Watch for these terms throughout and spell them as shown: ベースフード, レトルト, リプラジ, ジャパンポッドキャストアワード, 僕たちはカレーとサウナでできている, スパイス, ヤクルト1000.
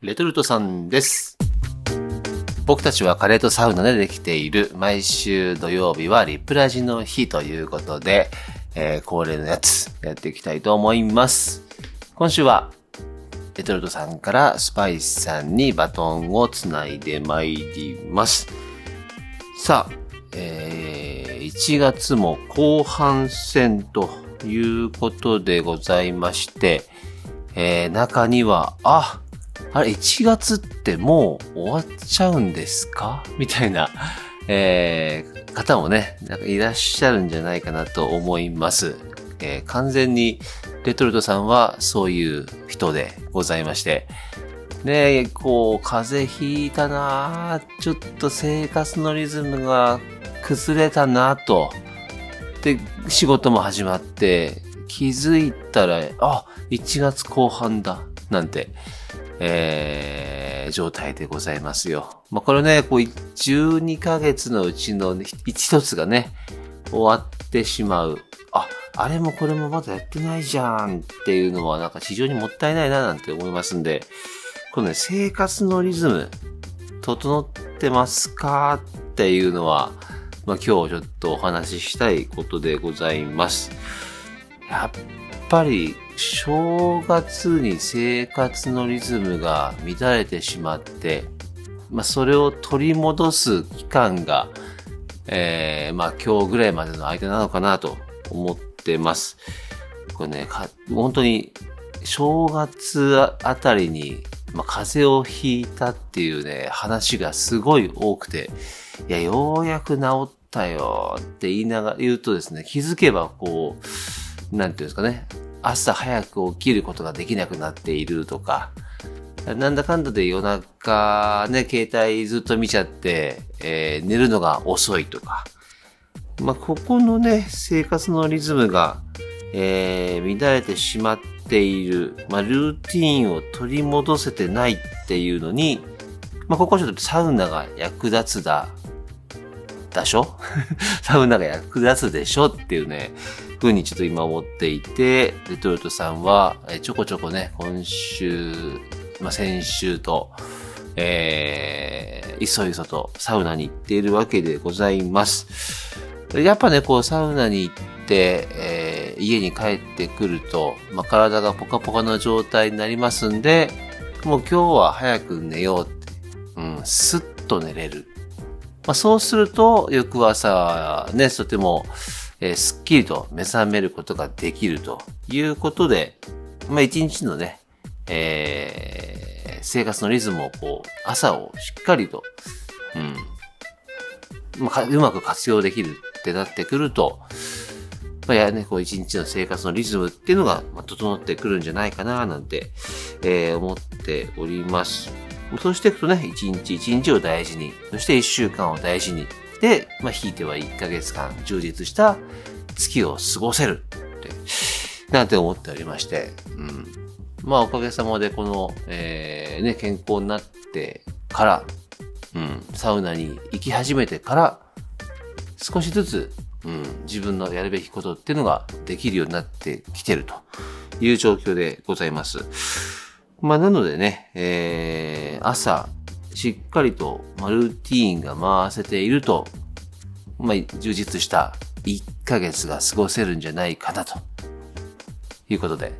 レトルトさんです。僕たちはカレーとサウナでできている。毎週土曜日はリプラジの日ということで、恒例のやつやっていきたいと思います。今週はレトルトさんからスパイスさんにバトンをつないでまいります。さあ、1月も後半戦ということでございまして、中にはあれ1月ってもう終わっちゃうんですかみたいな、方もね、なんかいらっしゃるんじゃないかなと思います。完全にレトルトさんはそういう人でございましてね、こう風邪ひいたな、ちょっと生活のリズムが崩れたなと、で仕事も始まって気づいたら1月後半だなんて、状態でございますよ。まあ、これね、こう12ヶ月のうちの一つがね終わってしまう。あれもこれもまだやってないじゃんっていうのはなんか非常にもったいないななんて思いますんで、このね、生活のリズム整ってますかっていうのは、まあ、今日ちょっとお話ししたいことでございます。やっぱり正月に生活のリズムが乱れてしまって、まあ、それを取り戻す期間が、今日ぐらいまでの間なのかなと思ってます。これね、本当に正月あたりに、風邪をひいたっていうね、話がすごい多くて、いや、ようやく治ったよって言うとですね、気づけばこう、なんていうんですかね、朝早く起きることができなくなっているとか、なんだかんだで夜中ね、携帯ずっと見ちゃって、寝るのが遅いとか、ここのね、生活のリズムが、乱れてしまっている、ルーティーンを取り戻せてないっていうのに、ここはちょっとサウナが役立つだしょサウナが役立つでしょっていうね、風にちょっと今思っていて、レトルトさんはちょこちょこね、今週、先週と、いそいそとサウナに行っているわけでございます。やっぱね、こうサウナに行って、家に帰ってくると、体がポカポカの状態になりますんで、もう今日は早く寝ようって、スッと寝れる。そうすると翌朝ね、とても、すっきりと目覚めることができるということで、一日のね、生活のリズムをこう朝をしっかりと、うまく活用できるってなってくると、こう一日の生活のリズムっていうのが整ってくるんじゃないかななんて、思っております。そうしていくとね、一日一日を大事に、そして一週間を大事に、で、ひいては1ヶ月間充実した月を過ごせるって、なんて思っておりまして、おかげさまでこの、ね、健康になってから、サウナに行き始めてから、少しずつ、自分のやるべきことっていうのができるようになってきてるという状況でございます。なのでね、朝、しっかりとルーティーンが回せていると、充実した1ヶ月が過ごせるんじゃないかなということで、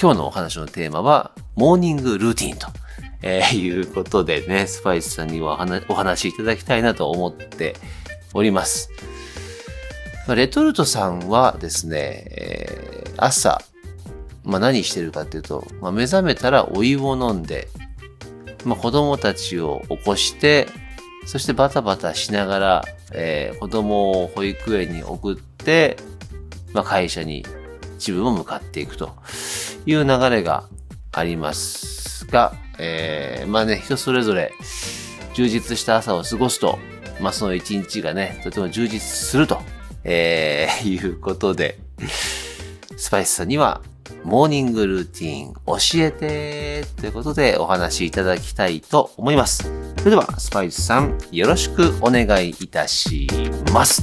今日のお話のテーマはモーニングルーティーンと、いうことでね、スパイスさんにはお話しいただきたいなと思っております。レトルトさんはですね、朝、何してるかっていうと、目覚めたらお湯を飲んで、子供たちを起こして、そしてバタバタしながら、子供を保育園に送って、会社に自分も向かっていくという流れがありますが、人それぞれ充実した朝を過ごすと、その一日がね、とても充実すると、いうことで、スパイスさんには、モーニングルーティン教えてということでお話しいただきたいと思います。それではスパイスさん、よろしくお願いいたします。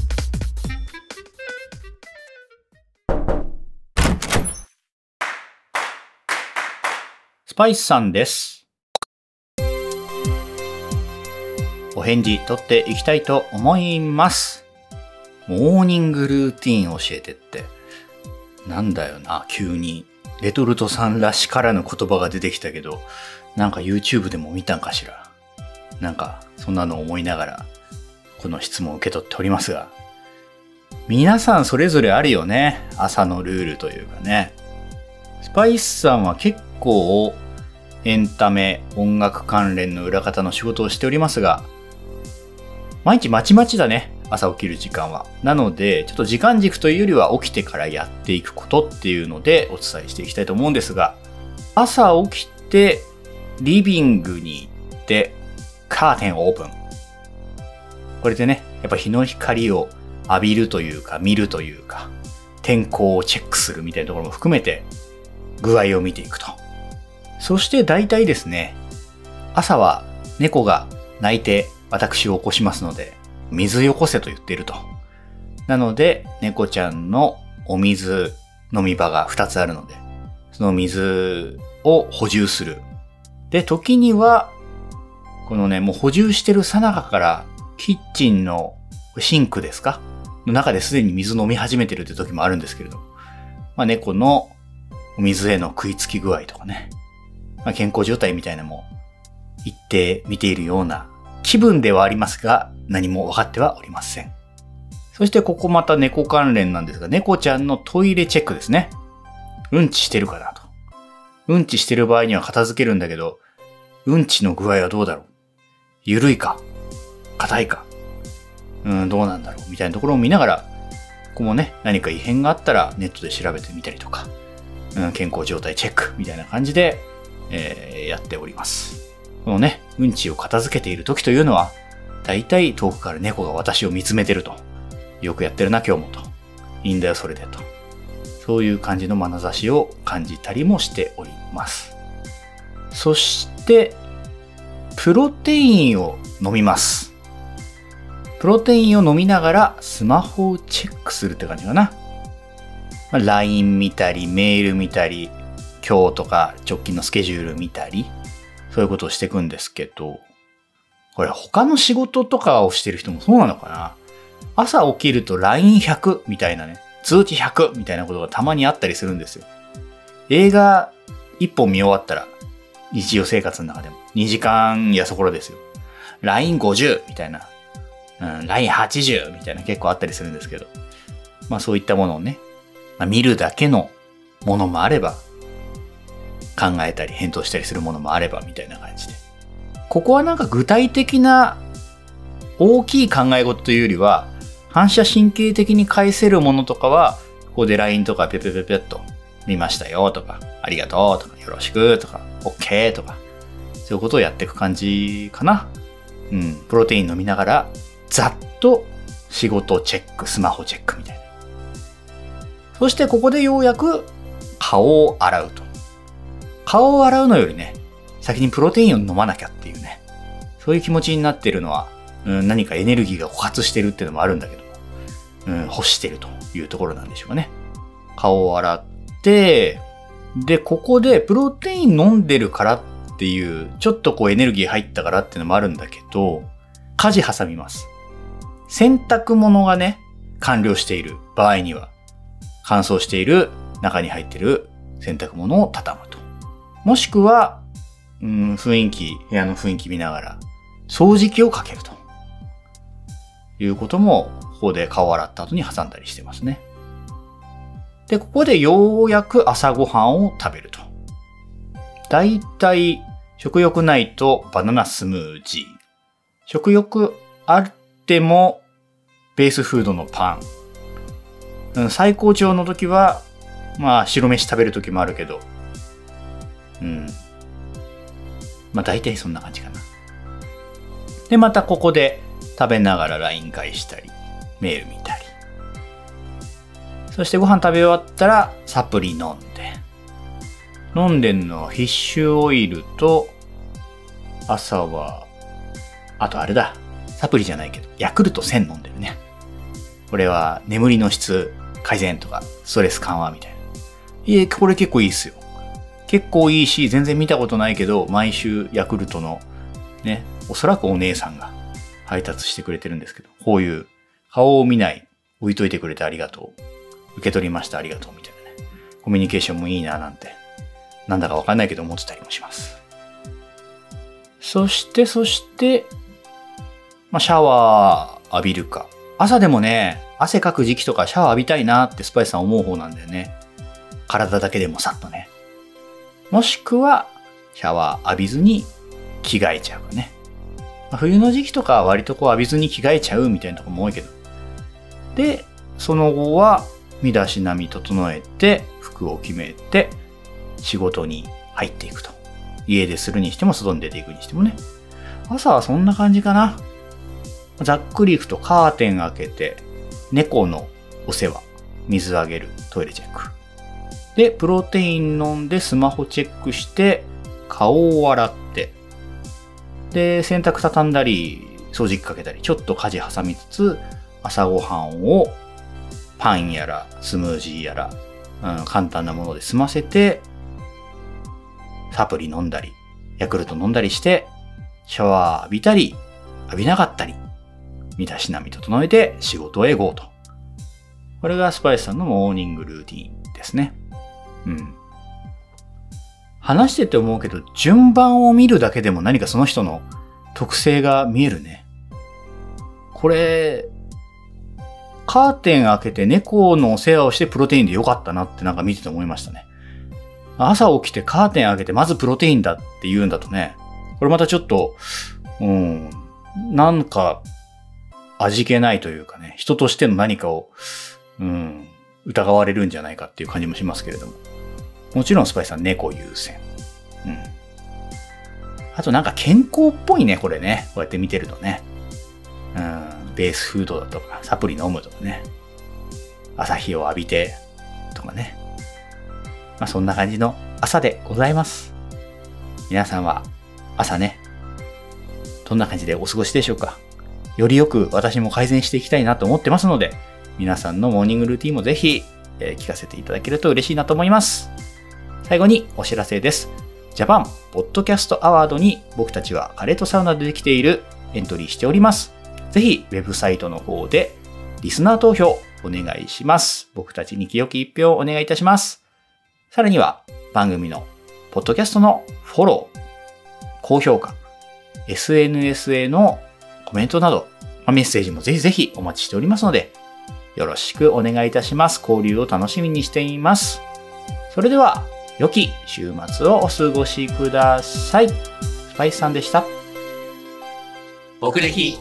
スパイスさんです。お返事取っていきたいと思います。モーニングルーティーン教えてって。なんだよな、急に。レトルトさんらしからぬ言葉が出てきたけど、なんか YouTube でも見たんかしら。なんか、そんなの思いながら、この質問を受け取っておりますが。皆さんそれぞれあるよね。朝のルールというかね。スパイスさんは結構エンタメ、音楽関連の裏方の仕事をしておりますが、毎日まちまちだね。朝起きる時間は。なので、ちょっと時間軸というよりは起きてからやっていくことっていうのでお伝えしていきたいと思うんですが、朝起きてリビングに行ってカーテンをオープン。これでね、やっぱ日の光を浴びるというか見るというか、天候をチェックするみたいなところも含めて具合を見ていくと。そして大体ですね、朝は猫が鳴いて私を起こしますので、水よこせと言っていると。なので、猫ちゃんのお水飲み場が2つあるので、その水を補充する。で、時には、このね、もう補充してる最中から、キッチンのシンクですかの中ですでに水飲み始めてるって時もあるんですけれど、まあ猫のお水への食いつき具合とかね、まあ、健康状態みたいなのも言ってみているような気分ではありますが、何も分かってはおりません。そしてここまた猫関連なんですが、猫ちゃんのトイレチェックですね。うんちしてるかなと。うんちしてる場合には片付けるんだけど、うんちの具合はどうだろう。緩いか硬いか、どうなんだろうみたいなところを見ながら、ここもね、何か異変があったらネットで調べてみたりとか、健康状態チェックみたいな感じで、やっております。このね、うんちを片付けている時というのは、大体遠くから猫が私を見つめてると。よくやってるな、今日もと。いいんだよ、それでと。そういう感じの眼差しを感じたりもしております。そして、プロテインを飲みます。プロテインを飲みながらスマホをチェックするって感じかな。まあ、LINE 見たり、メール見たり、今日とか直近のスケジュール見たり、そういうことをしていくんですけど、これ他の仕事とかをしてる人もそうなのかな。朝起きると LINE100 みたいなね、通知100みたいなことがたまにあったりするんですよ。映画1本見終わったら、日常生活の中でも2時間やそこらですよ。LINE50 みたいな。LINE80 みたいな結構あったりするんですけど。まあそういったものをね、まあ、見るだけのものもあれば、考えたり返答したりするものもあればみたいな感じで。ここはなんか具体的な大きい考え事というよりは、反射神経的に返せるものとかは、ここで LINE とかペペペペッと見ましたよとか、ありがとうとか、よろしくとか、OK とか、そういうことをやっていく感じかな。うん、プロテイン飲みながら、ざっと仕事チェック、スマホチェックみたいな。そしてここでようやく顔を洗うと。顔を洗うのよりね、先にプロテインを飲まなきゃっていうね。そういう気持ちになってるのは、何かエネルギーが枯渇してるっていうのもあるんだけど、欲してるというところなんでしょうかね。顔を洗って、で、ここでプロテイン飲んでるからっていう、ちょっとこうエネルギー入ったからっていうのもあるんだけど、家事挟みます。洗濯物がね、完了している場合には、乾燥している中に入っている洗濯物を畳むと。もしくは、雰囲気、部屋の雰囲気見ながら、掃除機をかけると。いうことも、ここで顔洗った後に挟んだりしてますね。で、ここでようやく朝ごはんを食べると。だいたい、食欲ないとバナナスムージー。食欲あっても、ベースフードのパン。最高潮の時は、まあ、白飯食べる時もあるけど、まあ、大体そんな感じかな。で、またここで食べながら LINE 返したり、メール見たり。そしてご飯食べ終わったら、サプリ飲んで。飲んでんのは必修オイルと、朝は、あとあれだ。サプリじゃないけど、ヤクルト1000飲んでるね。これは眠りの質改善とか、ストレス緩和みたいな。これ結構いいっすよ。結構いいし、全然見たことないけど、毎週ヤクルトのね、おそらくお姉さんが配達してくれてるんですけど、こういう顔を見ない、置いといてくれてありがとう、受け取りましたありがとうみたいなね、コミュニケーションもいいななんて、なんだかわかんないけど思ってたりもします。そして、シャワー浴びるか。朝でもね、汗かく時期とかシャワー浴びたいなってスパイスさん思う方なんだよね。体だけでもさっとね。もしくは、シャワー浴びずに着替えちゃうかね。冬の時期とかは割とこう浴びずに着替えちゃうみたいなところも多いけど。で、その後は、身だしなみ整えて、服を決めて、仕事に入っていくと。家でするにしても、外に出ていくにしてもね。朝はそんな感じかな。ざっくりいくとカーテン開けて、猫のお世話、水あげる、トイレチェック。で、プロテイン飲んでスマホチェックして、顔を洗って、で、洗濯畳んだり、掃除機かけたり、ちょっと家事挟みつつ、朝ごはんをパンやら、スムージーやら、簡単なもので済ませて、サプリ飲んだり、ヤクルト飲んだりして、シャワー浴びたり、浴びなかったり、身だしなみ整えて仕事へゴーと。これがスパイスさんのモーニングルーティーンですね。うん。話してて思うけど、順番を見るだけでも何かその人の特性が見えるね。これ、カーテン開けて猫のお世話をしてプロテインでよかったなってなんか見てて思いましたね。朝起きてカーテン開けてまずプロテインだって言うんだとね、これまたちょっと、なんか味気ないというかね、人としての何かを、疑われるんじゃないかっていう感じもしますけれども。もちろんスパイスさん猫優先。あとなんか健康っぽいね、これね。こうやって見てるとね。ベースフードだとか、サプリ飲むとかね。朝日を浴びて、とかね。そんな感じの朝でございます。皆さんは朝ね、どんな感じでお過ごしでしょうか。よりよく私も改善していきたいなと思ってますので、皆さんのモーニングルーティーンもぜひ、聞かせていただけると嬉しいなと思います。最後にお知らせです。ジャパンポッドキャストアワードに僕たちはカレーとサウナでできているエントリーしております。ぜひウェブサイトの方でリスナー投票お願いします。僕たちに清き一票をお願いいたします。さらには番組のポッドキャストのフォロー、高評価、SNS へのコメントなど、メッセージもぜひぜひお待ちしておりますので、よろしくお願いいたします。交流を楽しみにしています。それでは、良き週末をお過ごしください。スパイスさんでした。僕歴。